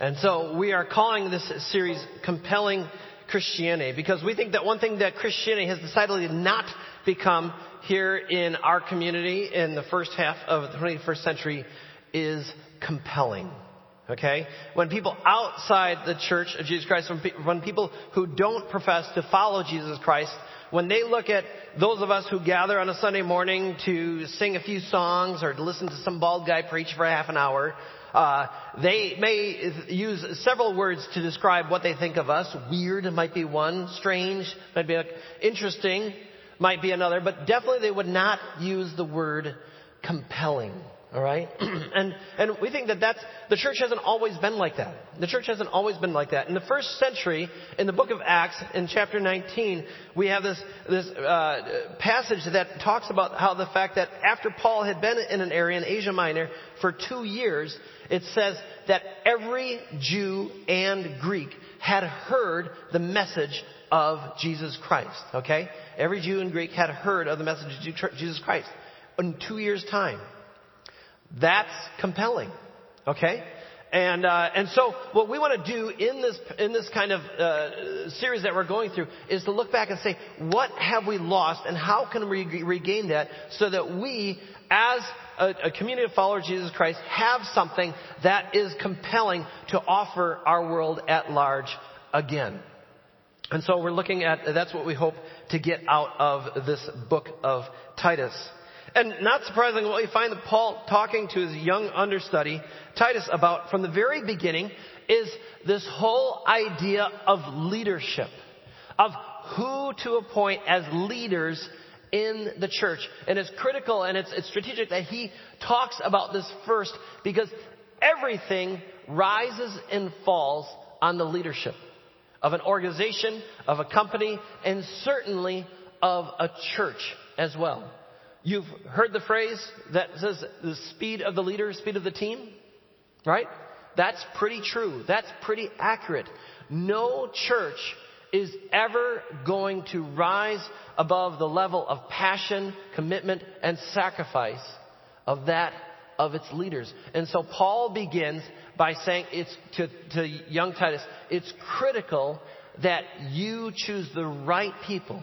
And so we are calling this series Compelling Christianity, because we think that one thing that Christianity has decidedly not become here in our community in the first half of the 21st century is compelling. Okay? When people outside the Church of Jesus Christ, when people who don't profess to follow Jesus Christ, when they look at those of us who gather on a Sunday morning to sing a few songs or to listen to some bald guy preach for half an hour, they may use several words to describe what they think of us. Weird might be one, strange might be interesting might be another, but definitely they would not use the word compelling. All right? And we think that the church hasn't always been like that. The church hasn't always been like that. In the first century, in the book of Acts, in chapter 19, we have this passage that talks about how the fact that after Paul had been in an area in Asia Minor for 2 years, it says that every Jew and Greek had heard the message of Jesus Christ. Okay? Every Jew and Greek had heard of the message of Jesus Christ in 2 years' time. That's compelling, okay? And so what we want to do in this kind of series that we're going through is to look back and say, what have we lost and how can we regain that so that we, as a community of followers of Jesus Christ, have something that is compelling to offer our world at large again. And so we're looking at, that's what we hope to get out of this book of Titus. And not surprisingly, we find that Paul talking to his young understudy, Titus, about from the very beginning is this whole idea of leadership, of who to appoint as leaders in the church. And it's critical and it's strategic that he talks about this first, because everything rises and falls on the leadership of an organization, of a company, and certainly of a church as well. You've heard the phrase that says the speed of the leader, speed of the team, right? That's pretty true. That's pretty accurate. No church is ever going to rise above the level of passion, commitment, and sacrifice of that of its leaders. And so Paul begins by saying it's to young Titus, it's critical that you choose the right people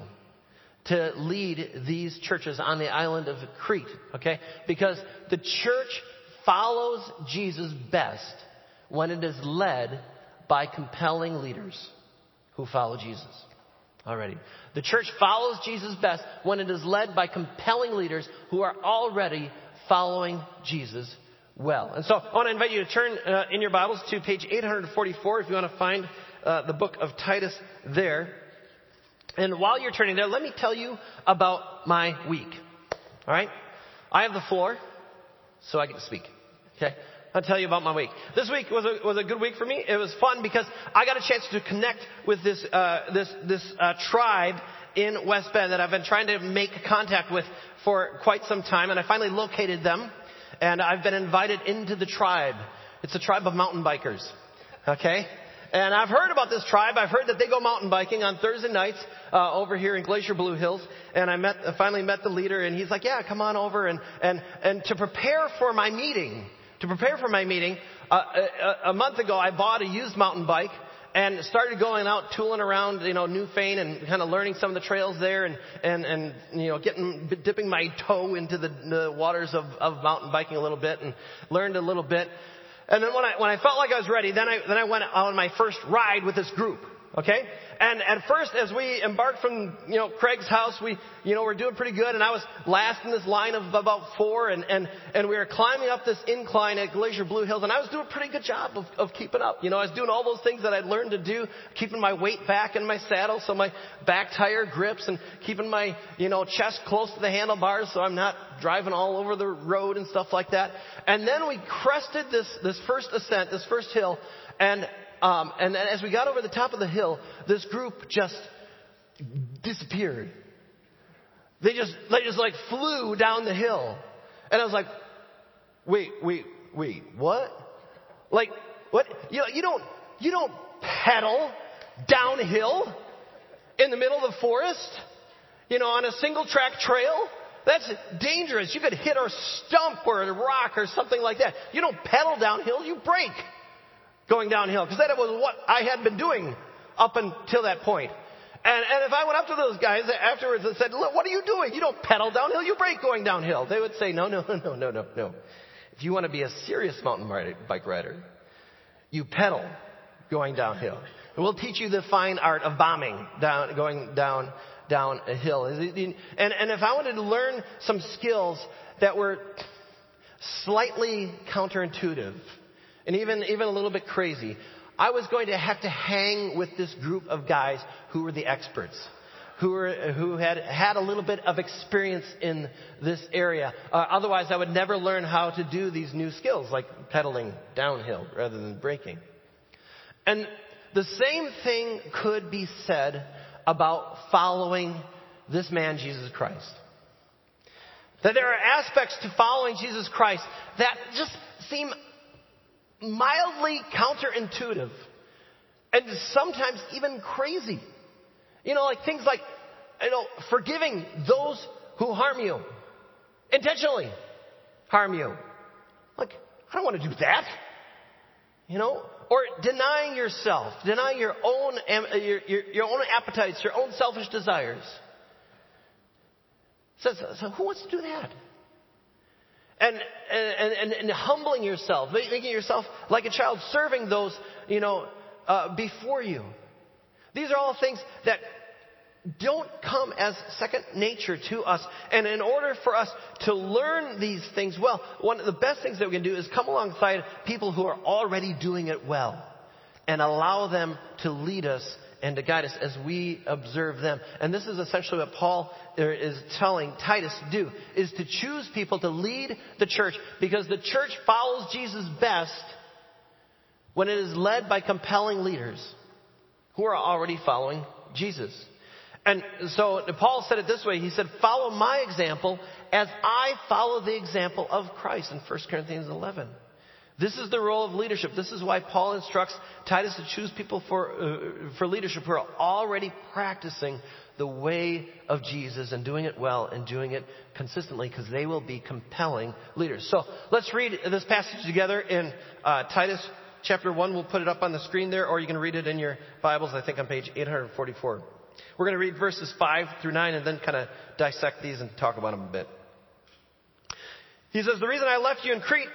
to lead these churches on the island of Crete, okay? Because the church follows Jesus best when it is led by compelling leaders who follow Jesus. Already. The church follows Jesus best when it is led by compelling leaders who are already following Jesus well. And so I want to invite you to turn in your Bibles to page 844 if you want to find the book of Titus there. And while you're turning there, let me tell you about my week. All right? I have the floor, so I get to speak. Okay? I'll tell you about my week. This week was a good week for me. It was fun because I got a chance to connect with this tribe in West Bend that I've been trying to make contact with for quite some time, and I finally located them, and I've been invited into the tribe. It's a tribe of mountain bikers. Okay? And I've heard about this tribe. I've heard that they go mountain biking on Thursday nights over here in Glacier Blue Hills. And I finally met the leader, and he's like, "Yeah, come on over." And to prepare for my meeting, a month ago I bought a used mountain bike and started going out tooling around, Newfane and kind of learning some of the trails there, and dipping my toe into the waters of mountain biking a little bit and learned a little bit. And then when I felt like I was ready, then I went on my first ride with this group. Okay? And at first, as we embarked from, Craig's house, we were doing pretty good, and I was last in this line of about four, and we were climbing up this incline at Glacier Blue Hills, and I was doing a pretty good job of keeping up. I was doing all those things that I'd learned to do, keeping my weight back in my saddle so my back tire grips, and keeping my, chest close to the handlebars so I'm not driving all over the road and stuff like that. And then we crested this first ascent, this first hill, and as we got over the top of the hill, this group just disappeared. They just flew down the hill. And I was like, wait, what? Like, what? You don't pedal downhill in the middle of the forest, on a single track trail. That's dangerous. You could hit a stump or a rock or something like that. You don't pedal downhill, you brake. going downhill. Because that was what I had been doing up until that point. And if I went up to those guys afterwards and said, look, what are you doing? You don't pedal downhill, you brake going downhill. They would say, no. If you want to be a serious mountain bike rider, you pedal going downhill. And we'll teach you the fine art of bombing, going down a hill. And if I wanted to learn some skills that were slightly counterintuitive and even a little bit crazy, I was going to have to hang with this group of guys who were the experts, who had a little bit of experience in this area. Otherwise, I would never learn how to do these new skills, like pedaling downhill rather than braking. And the same thing could be said about following this man, Jesus Christ. That there are aspects to following Jesus Christ that just seem mildly counterintuitive and sometimes even crazy. Things like forgiving those who harm you, intentionally harm you. Like, I don't want to do that. Or denying yourself, denying your own appetites, your own selfish desires. So who wants to do that? And humbling yourself, making yourself like a child, serving those before you. These are all things that don't come as second nature to us. And in order for us to learn these things well, one of the best things that we can do is come alongside people who are already doing it well and allow them to lead us and to guide us as we observe them. And this is essentially what Paul is telling Titus to do, is to choose people to lead the church, because the church follows Jesus best when it is led by compelling leaders who are already following Jesus. And so Paul said it this way. He said, follow my example as I follow the example of Christ in 1 Corinthians 11. This is the role of leadership. This is why Paul instructs Titus to choose people for leadership who are already practicing the way of Jesus and doing it well and doing it consistently, because they will be compelling leaders. So let's read this passage together in Titus chapter 1. We'll put it up on the screen there, or you can read it in your Bibles, I think on page 844. We're going to read verses 5 through 9 and then kind of dissect these and talk about them a bit. He says, the reason I left you in Crete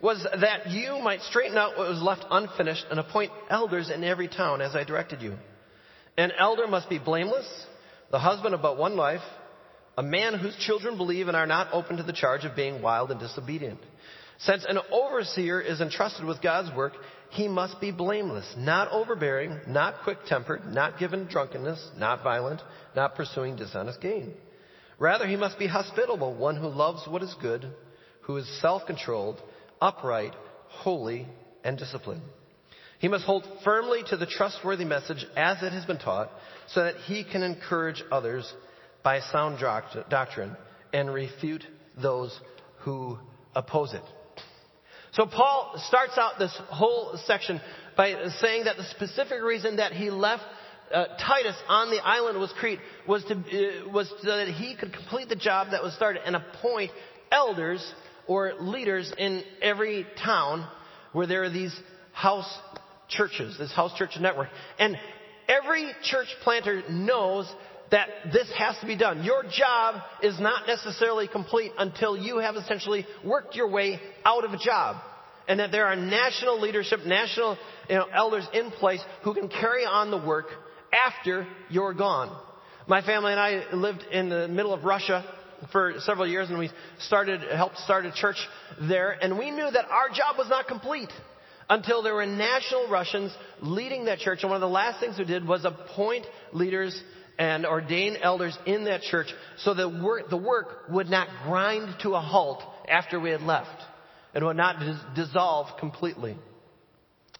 was that you might straighten out what was left unfinished and appoint elders in every town as I directed you. An elder must be blameless, the husband of but one wife, a man whose children believe and are not open to the charge of being wild and disobedient. Since an overseer is entrusted with God's work, he must be blameless, not overbearing, not quick-tempered, not given to drunkenness, not violent, not pursuing dishonest gain. Rather, he must be hospitable, one who loves what is good, who is self-controlled, upright, holy, and disciplined. He must hold firmly to the trustworthy message as it has been taught, so that he can encourage others by sound doctrine and refute those who oppose it. So Paul starts out this whole section by saying that the specific reason that he left Titus on the island was Crete was so that he could complete the job that was started and appoint elders or leaders in every town where there are these house churches, this house church network. And every church planter knows that this has to be done. Your job is not necessarily complete until you have essentially worked your way out of a job. And that there are national leadership, national elders in place who can carry on the work after you're gone. My family and I lived in the middle of Russia for several years, and we helped start a church there, and we knew that our job was not complete until there were national Russians leading that church. And one of the last things we did was appoint leaders and ordain elders in that church so that the work would not grind to a halt after we had left and would not dissolve completely.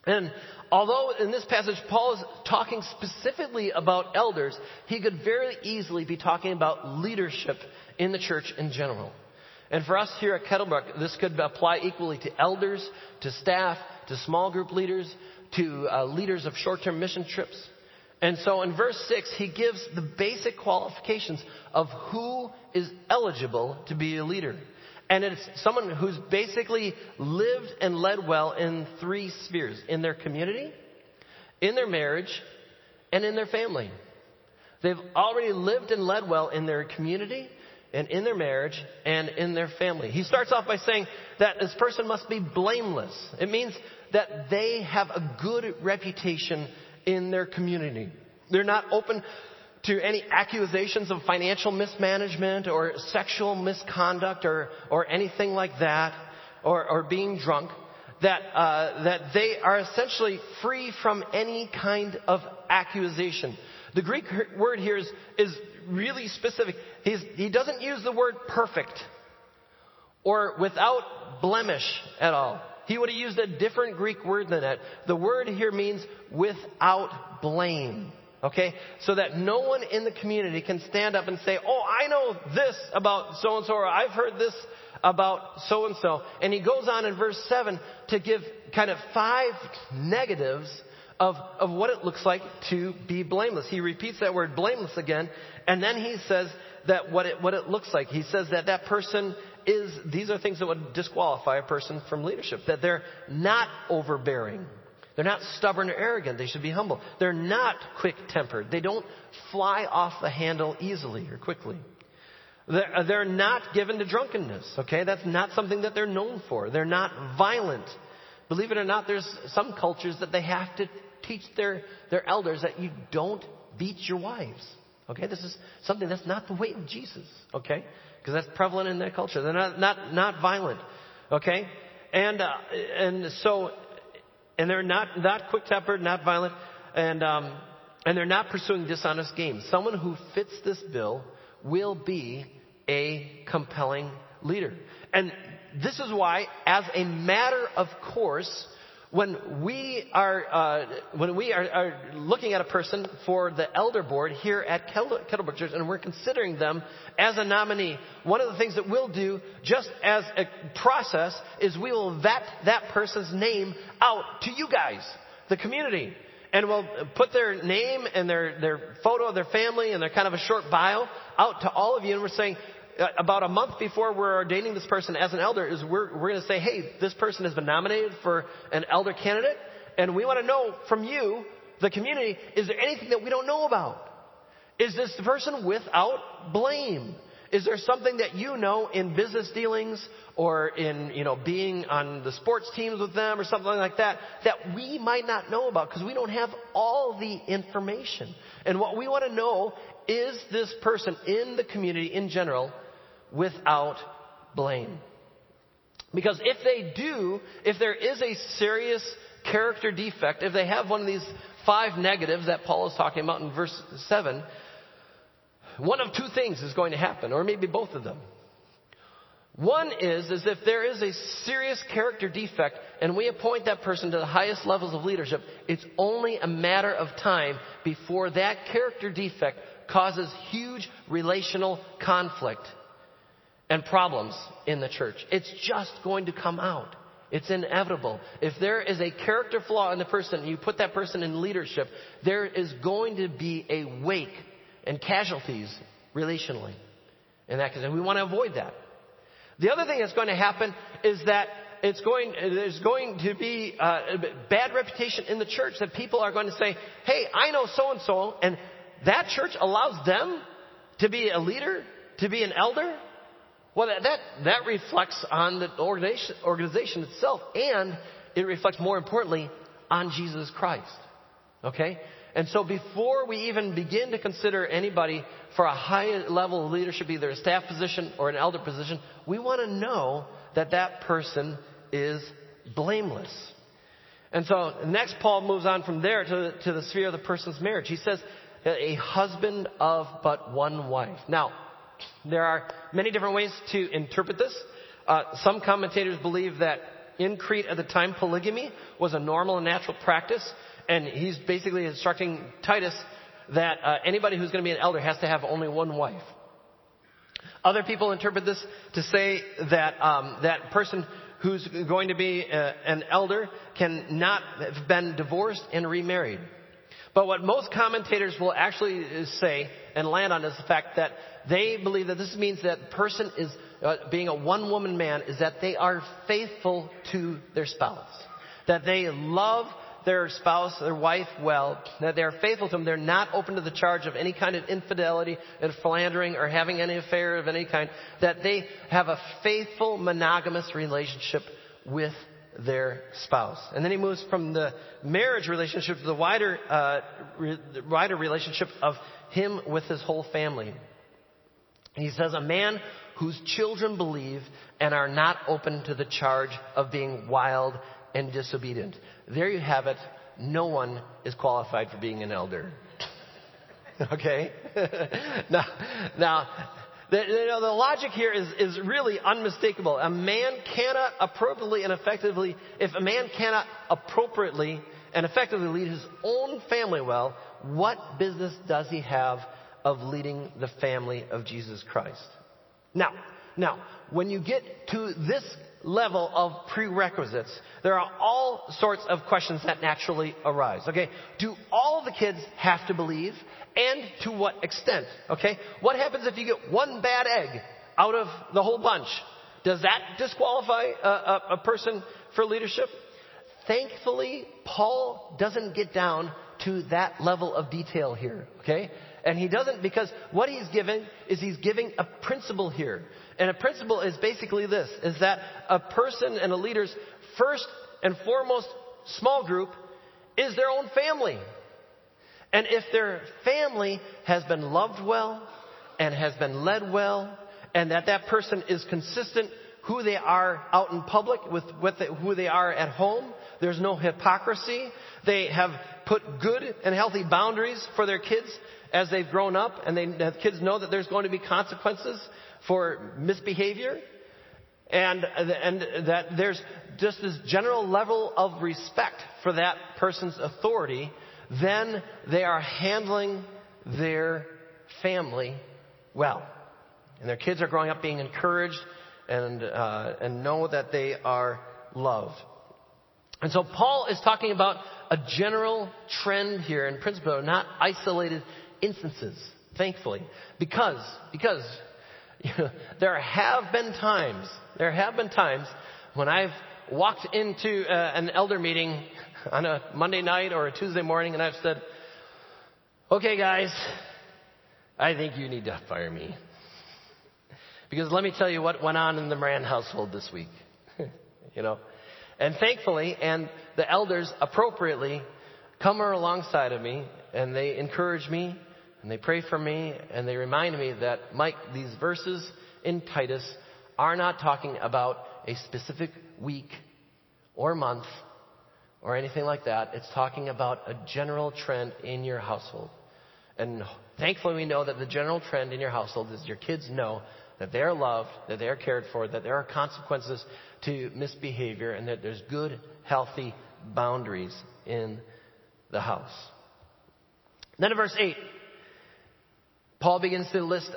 And although in this passage Paul is talking specifically about elders, he could very easily be talking about leadership in the church in general. And for us here at Kettlebrook, this could apply equally to elders, to staff, to small group leaders, to leaders of short-term mission trips. And so in verse 6, he gives the basic qualifications of who is eligible to be a leader. And it's someone who's basically lived and led well in three spheres: in their community, in their marriage, and in their family. They've already lived and led well in their community and in their marriage and in their family. He starts off by saying that this person must be blameless. It means that they have a good reputation in their community. They're not open to any accusations of financial mismanagement or sexual misconduct or anything like that, or being drunk, that they are essentially free from any kind of accusation. The Greek word here is really specific. He doesn't use the word perfect or without blemish at all. He would have used a different Greek word than that. The word here means without blame. Okay, so that no one in the community can stand up and say, "Oh, I know this about so-and-so," or "I've heard this about so-and-so." And he goes on in verse 7 to give kind of 5 negatives of what it looks like to be blameless. He repeats that word blameless again, and then he says that what it looks like. He says that that person is, these are things that would disqualify a person from leadership: that they're not overbearing. They're not stubborn or arrogant. They should be humble. They're not quick-tempered. They don't fly off the handle easily or quickly. They're not given to drunkenness, okay? That's not something that they're known for. They're not violent. Believe it or not, there's some cultures that they have to teach their elders that you don't beat your wives, okay? This is something that's not the way of Jesus, okay? Because that's prevalent in that culture. They're not violent, okay? And they're not quick-tempered, not violent, and they're not pursuing dishonest gain. Someone who fits this bill will be a compelling leader. And this is why, as a matter of course, when we are looking at a person for the elder board here at Kettlebrook Church, and we're considering them as a nominee, one of the things that we'll do just as a process is we will vet that person's name out to you guys, the community. And we'll put their name and their photo of their family and their kind of a short bio out to all of you. And we're saying, about a month before we're ordaining this person as an elder, is we're going to say, "Hey, this person has been nominated for an elder candidate, and we want to know from you, the community, is there anything that we don't know about? Is this the person without blame? Is there something that you know in business dealings or in, being on the sports teams with them or something like that, that we might not know about because we don't have all the information? And what we want to know is this person in the community in general without blame." Because if they do, if there is a serious character defect, if they have one of these 5 negatives that Paul is talking about in verse 7, one of 2 things is going to happen, or maybe both of them. One is if there is a serious character defect and we appoint that person to the highest levels of leadership, it's only a matter of time before that character defect causes huge relational conflict and problems in the church. It's just going to come out. It's inevitable. If there is a character flaw in the person, and you put that person in leadership, there is going to be a wake and casualties relationally. And we want to avoid that. The other thing that's going to happen is that there's going to be a bad reputation in the church, that people are going to say, "Hey, I know so-and-so, and that church allows them to be a leader, to be an elder." Well, that reflects on the organization itself, and it reflects, more importantly, on Jesus Christ. Okay? And so before we even begin to consider anybody for a high level of leadership, either a staff position or an elder position, we want to know that that person is blameless. And so next, Paul moves on from there to the sphere of the person's marriage. He says, "A husband of but one wife." Now, there are many different ways to interpret this. Some commentators believe that in Crete at the time, polygamy was a normal and natural practice. And he's basically instructing Titus that anybody who's going to be an elder has to have only one wife. Other people interpret this to say that that person who's going to be an elder cannot have been divorced and remarried. But what most commentators will actually say and land on is the fact that they believe that this means that person is, being a one-woman man, is that they are faithful to their spouse. That they love their spouse, their wife well, that they are faithful to them. They're not open to the charge of any kind of infidelity and philandering or having any affair of any kind. That they have a faithful, monogamous relationship with their spouse. And then he moves from the marriage relationship to the wider relationship of him with his whole family. He says, a man whose children believe and are not open to the charge of being wild and disobedient. There you have it. No one is qualified for being an elder. Okay? Now, the logic here is really unmistakable. A man cannot appropriately and effectively lead his own family well, what business does he have of leading the family of Jesus Christ? Now, when you get to this level of prerequisites, there are all sorts of questions that naturally arise. Okay, do all the kids have to believe? And to what extent? Okay, what happens if you get one bad egg out of the whole bunch? Does that disqualify a person for leadership? Thankfully, Paul doesn't get down to that level of detail here. Okay. And he doesn't, because what he's giving is he's giving a principle here. And a principle is basically this, is that a person and a leader's first and foremost small group is their own family. And if their family has been loved well and has been led well, and that person is consistent who they are out in public with who they are at home, there's no hypocrisy. They have put good and healthy boundaries for their kids as they've grown up, and the kids know that there's going to be consequences for misbehavior, and that there's just this general level of respect for that person's authority, then they are handling their family well. And their kids are growing up being encouraged and know that they are loved. And so Paul is talking about a general trend here in principle, not isolated instances, thankfully, because there have been times when I've walked into an elder meeting on a Monday night or a Tuesday morning, and I've said, okay, guys, I think you need to fire me, because let me tell you what went on in the Moran household this week. And thankfully, and the elders appropriately come alongside of me, and they encourage me, and they pray for me, and they remind me that, Mike, these verses in Titus are not talking about a specific week or month or anything like that. It's talking about a general trend in your household. And thankfully, we know that the general trend in your household is your kids know that they are loved, that they are cared for, that there are consequences to misbehavior, and that there's good, healthy boundaries in the house. Then in verse 8, Paul begins to list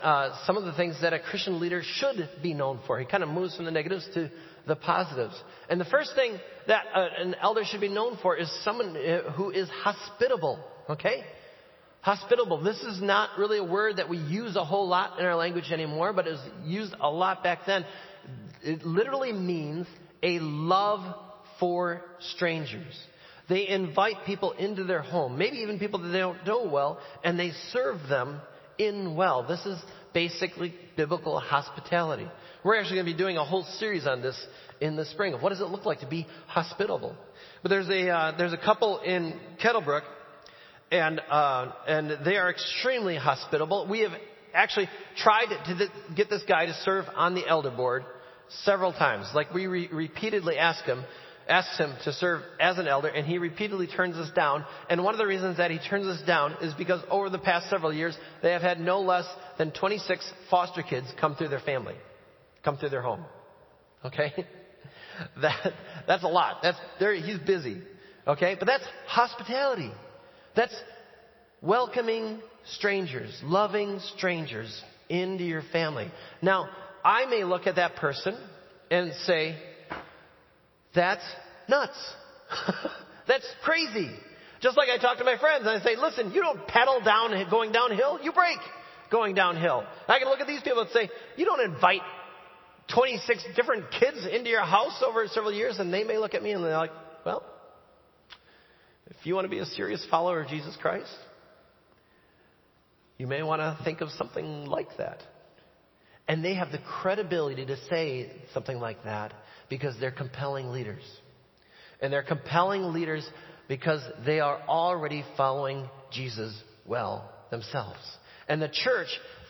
some of the things that a Christian leader should be known for. He kind of moves from the negatives to the positives. And the first thing that an elder should be known for is someone who is hospitable, okay? Hospitable. This is not really a word that we use a whole lot in our language anymore, but it was used a lot back then. It literally means a love for strangers. They invite people into their home, maybe even people that they don't know well, and they serve them in well. This is basically biblical hospitality. We're actually going to be doing a whole series on this in the spring of what does it look like to be hospitable. But there's a couple in Kettlebrook. And they are extremely hospitable. We have actually tried to get this guy to serve on the elder board several times. Like, we repeatedly asks him to serve as an elder, and he repeatedly turns us down. And one of the reasons that he turns us down is because over the past several years, they have had no less than 26 foster kids come through their home. Okay? That's a lot. He's busy. Okay? But that's hospitality. That's welcoming strangers, loving strangers into your family. Now, I may look at that person and say, that's nuts. That's crazy. Just like I talk to my friends and I say, listen, you don't pedal down going downhill, you brake going downhill. And I can look at these people and say, you don't invite 26 different kids into your house over several years, and they may look at me and they're like, well, if you want to be a serious follower of Jesus Christ, you may want to think of something like that. And they have the credibility to say something like that because they're compelling leaders. And they're compelling leaders because they are already following Jesus well themselves. And the church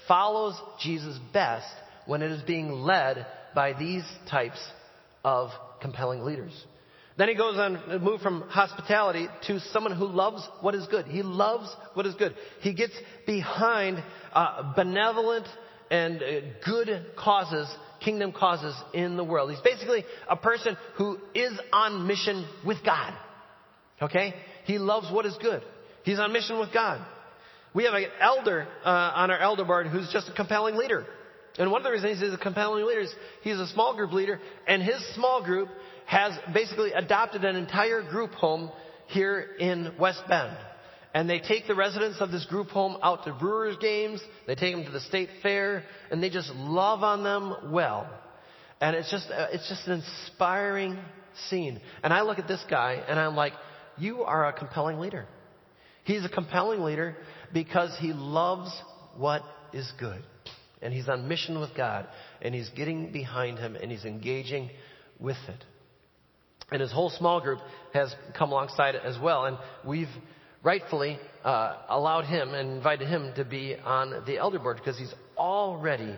follows Jesus best when it is being led by these types of compelling leaders. Then he goes on to move from hospitality to someone who loves what is good. He loves what is good. He gets behind benevolent and good causes, kingdom causes in the world. He's basically a person who is on mission with God. Okay? He loves what is good. He's on mission with God. We have an elder on our elder board who's just a compelling leader. And one of the reasons he's a compelling leader is he's a small group leader, and his small group has basically adopted an entire group home here in West Bend. And they take the residents of this group home out to Brewers games. They take them to the state fair, and they just love on them well. And it's just an inspiring scene. And I look at this guy, and I'm like, you are a compelling leader. He's a compelling leader because he loves what is good. And he's on mission with God. And he's getting behind him, and he's engaging with it. And his whole small group has come alongside it as well. And we've rightfully allowed him and invited him to be on the elder board because he's already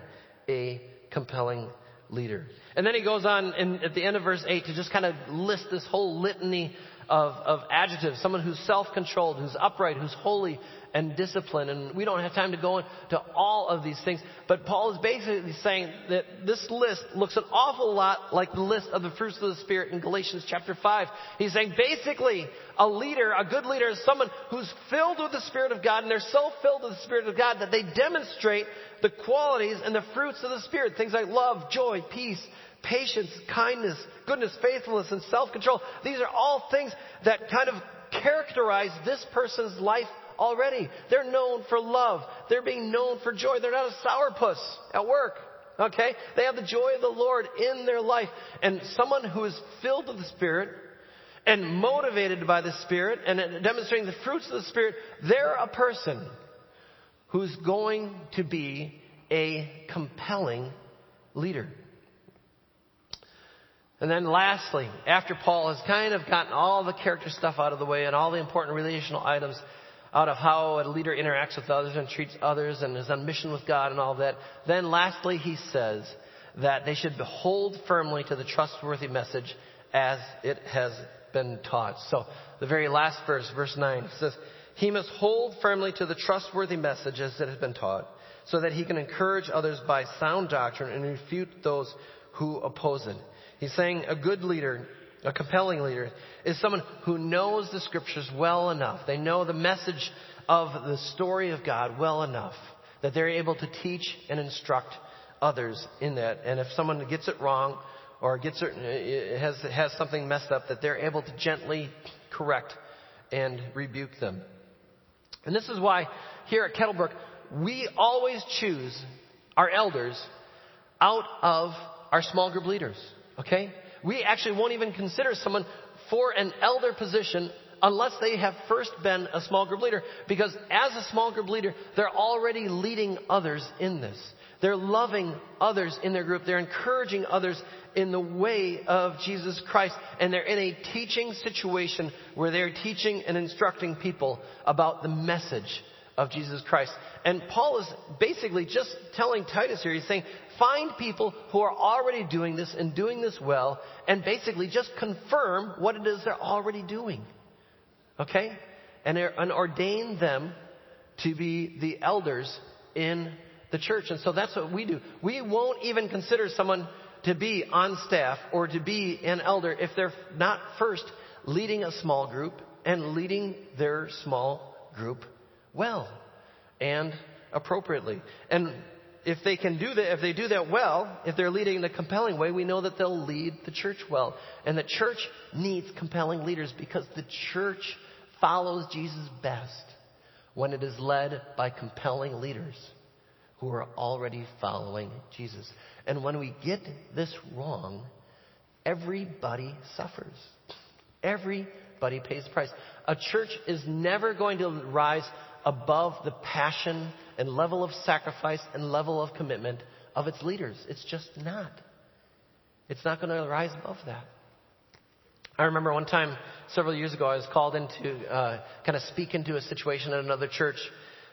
a compelling leader. And then he goes on at the end of verse 8 to just kind of list this whole litany of adjectives. Someone who's self-controlled, who's upright, who's holy and disciplined. And we don't have time to go into all of these things. But Paul is basically saying that this list looks an awful lot like the list of the fruits of the Spirit in Galatians chapter 5. He's saying basically a good leader is someone who's filled with the Spirit of God, and they're so filled with the Spirit of God that they demonstrate the qualities and the fruits of the Spirit. Things like love, joy, peace, patience, kindness, goodness, faithfulness, and self-control. These are all things that kind of characterize this person's life already. They're known for love. They're being known for joy. They're not a sourpuss at work. Okay? They have the joy of the Lord in their life. And someone who is filled with the Spirit and motivated by the Spirit and demonstrating the fruits of the Spirit, they're a person who's going to be a compelling leader. And then lastly, after Paul has kind of gotten all the character stuff out of the way and all the important relational items out of how a leader interacts with others and treats others and is on mission with God and all that. Then lastly, he says that they should hold firmly to the trustworthy message as it has been taught. So the very last verse, verse 9, says, he must hold firmly to the trustworthy message as it has been taught so that he can encourage others by sound doctrine and refute those who oppose it. He's saying a good leader, a compelling leader, is someone who knows the Scriptures well enough. They know the message of the story of God well enough that they're able to teach and instruct others in that. And if someone gets it wrong or has something messed up, that they're able to gently correct and rebuke them. And this is why here at Kettlebrook, we always choose our elders out of our small group leaders. Okay? We actually won't even consider someone for an elder position unless they have first been a small group leader. Because as a small group leader, they're already leading others in this. They're loving others in their group. They're encouraging others in the way of Jesus Christ. And they're in a teaching situation where they're teaching and instructing people about the message of Jesus Christ. And Paul is basically just telling Titus here, he's saying, find people who are already doing this and doing this well, and basically just confirm what it is they're already doing. Okay? And ordain them to be the elders in the church. And so that's what we do. We won't even consider someone to be on staff or to be an elder if they're not first leading a small group and leading their small group well and appropriately. And if they can do that, if they do that well, if they're leading in a compelling way, we know that they'll lead the church well. And the church needs compelling leaders because the church follows Jesus best when it is led by compelling leaders who are already following Jesus. And when we get this wrong, everybody suffers. Everybody pays the price. A church is never going to rise above the passion and level of sacrifice and level of commitment of its leaders. It's just not. It's not going to rise above that. I remember one time, several years ago, I was called in to kind of speak into a situation at another church,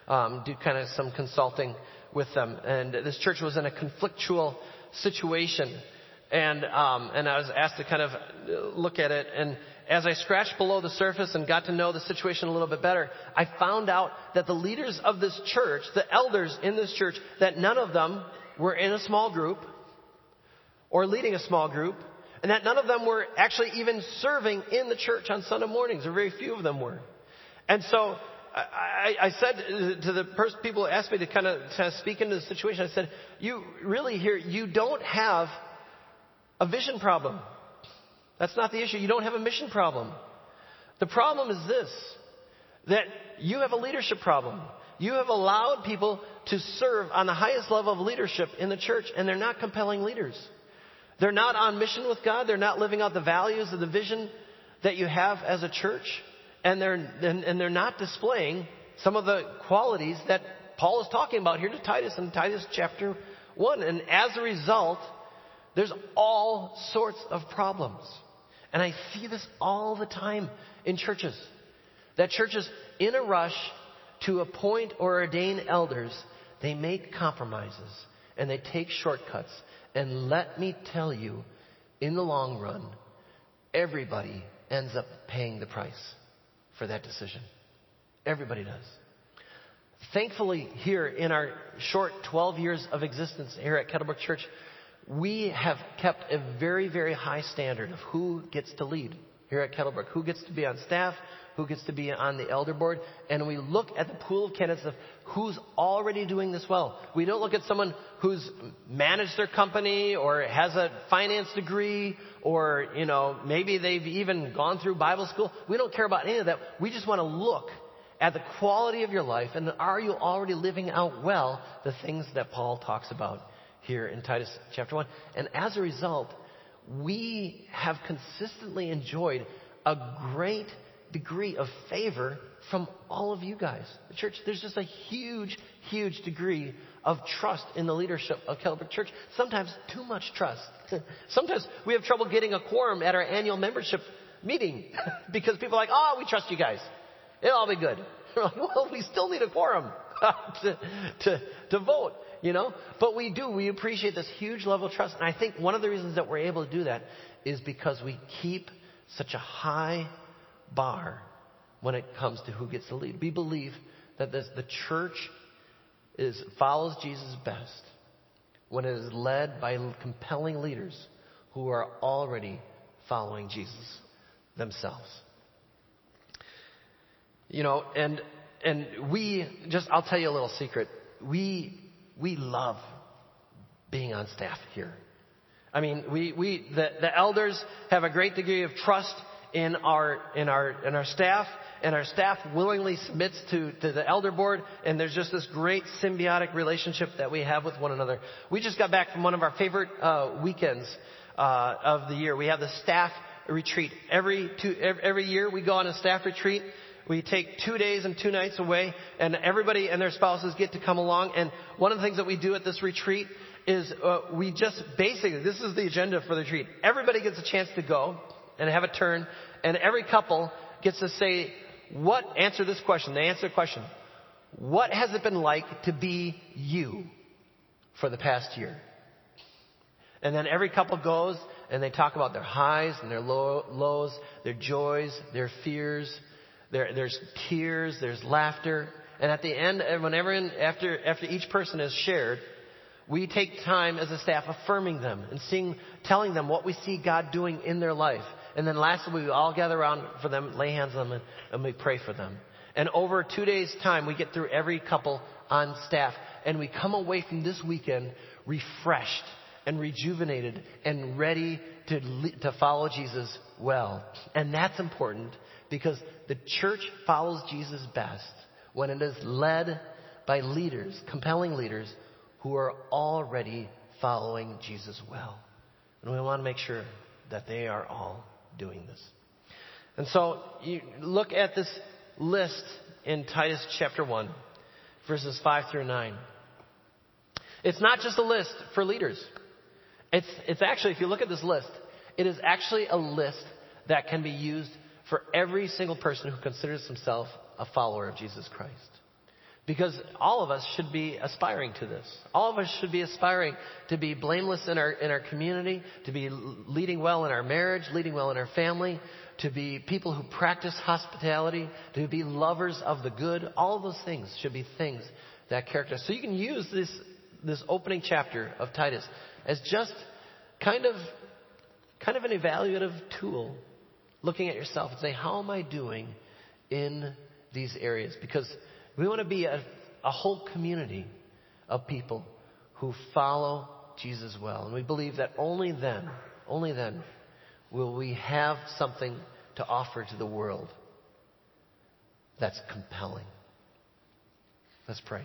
do kind of some consulting with them. And this church was in a conflictual situation. And I was asked to kind of look at it. And as I scratched below the surface and got to know the situation a little bit better, I found out that the leaders of this church, the elders in this church, that none of them were in a small group or leading a small group, and that none of them were actually even serving in the church on Sunday mornings, or very few of them were. And so I said to the people who asked me to kind of speak into the situation, I said, you really here, you don't have a vision problem. That's not the issue. You don't have a mission problem. The problem is this, that you have a leadership problem. You have allowed people to serve on the highest level of leadership in the church, and they're not compelling leaders. They're not on mission with God. They're not living out the values of the vision that you have as a church. And they're not displaying some of the qualities that Paul is talking about here to Titus in Titus chapter 1. And as a result, there's all sorts of problems. And I see this all the time in churches. That churches, in a rush to appoint or ordain elders, they make compromises and they take shortcuts. And let me tell you, in the long run, everybody ends up paying the price for that decision. Everybody does. Thankfully, here in our short 12 years of existence here at Kettlebrook Church, we have kept a very, very high standard of who gets to lead here at Kettlebrook, who gets to be on staff, who gets to be on the elder board. And we look at the pool of candidates of who's already doing this well. We don't look at someone who's managed their company or has a finance degree or, you know, maybe they've even gone through Bible school. We don't care about any of that. We just want to look at the quality of your life and are you already living out well the things that Paul talks about here in Titus chapter 1. And as a result, we have consistently enjoyed a great degree of favor from all of you guys. The church, there's just a huge, huge degree of trust in the leadership of Kettlebrook Church. Sometimes too much trust. Sometimes we have trouble getting a quorum at our annual membership meeting because people are like, oh, we trust you guys. It'll all be good. We're like, well, we still need a quorum to vote, you know. But we do. We appreciate this huge level of trust. And I think one of the reasons that we're able to do that is because we keep such a high bar when it comes to who gets the lead. We believe that the church follows Jesus best when it is led by compelling leaders who are already following Jesus themselves. You know, and we just, I'll tell you a little secret. We love being on staff here. I mean, the elders have a great degree of trust in our staff, and our staff willingly submits to the elder board, and there's just this great symbiotic relationship that we have with one another. We just got back from one of our favorite weekends of the year. We have the staff retreat. Every year we go on a staff retreat. We take 2 days and 2 nights away, and everybody and their spouses get to come along. And one of the things that we do at this retreat is we just basically, this is the agenda for the retreat. Everybody gets a chance to go and have a turn, and every couple gets to say, answer this question. They answer the question, what has it been like to be you for the past year? And then every couple goes, and they talk about their highs and their lows, their joys, their fears, there's tears, there's laughter. And at the end, whenever after each person is shared, we take time as a staff affirming them and telling them what we see God doing in their life. And then lastly, we all gather around for them, lay hands on them, and we pray for them. And over 2 days' time, we get through every couple on staff. And we come away from this weekend refreshed and rejuvenated and ready to follow Jesus well. And that's important Because the church follows Jesus best when it is led by leaders, compelling leaders, who are already following Jesus well. And we want to make sure that they are all doing this. And so you look at this list in Titus chapter 1, verses 5 through 9. It's not just a list for leaders. It's actually, if you look at this list, it is actually a list that can be used for every single person who considers himself a follower of Jesus Christ. Because all of us should be aspiring to this. All of us should be aspiring to be blameless in our community, to be leading well in our marriage, leading well in our family, to be people who practice hospitality, to be lovers of the good. All of those things should be things that characterize. So you can use this opening chapter of Titus as just kind of an evaluative tool, looking at yourself and saying, how am I doing in these areas? Because we want to be a whole community of people who follow Jesus well. And we believe that only then will we have something to offer to the world that's compelling. Let's pray.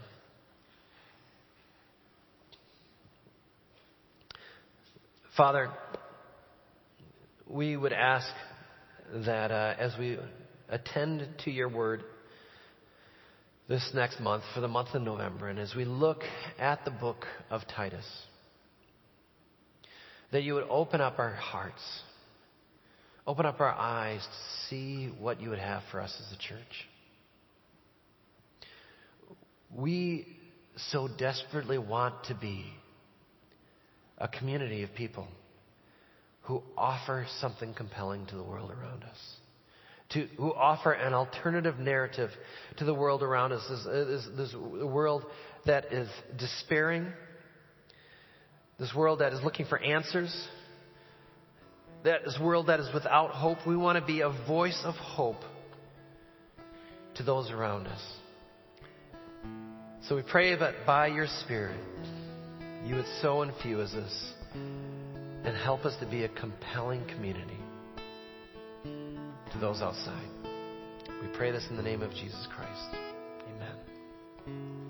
Father, we would ask that as we attend to your word this next month, for the month of November, and as we look at the book of Titus, that you would open up our hearts, open up our eyes to see what you would have for us as a church. We so desperately want to be a community of people who offer something compelling to the world around us, who offer an alternative narrative to the world around us, this world that is despairing, this world that is looking for answers, this world that is without hope. We want to be a voice of hope to those around us. So we pray that by your Spirit, you would so infuse us and help us to be a compelling community to those outside. We pray this in the name of Jesus Christ. Amen.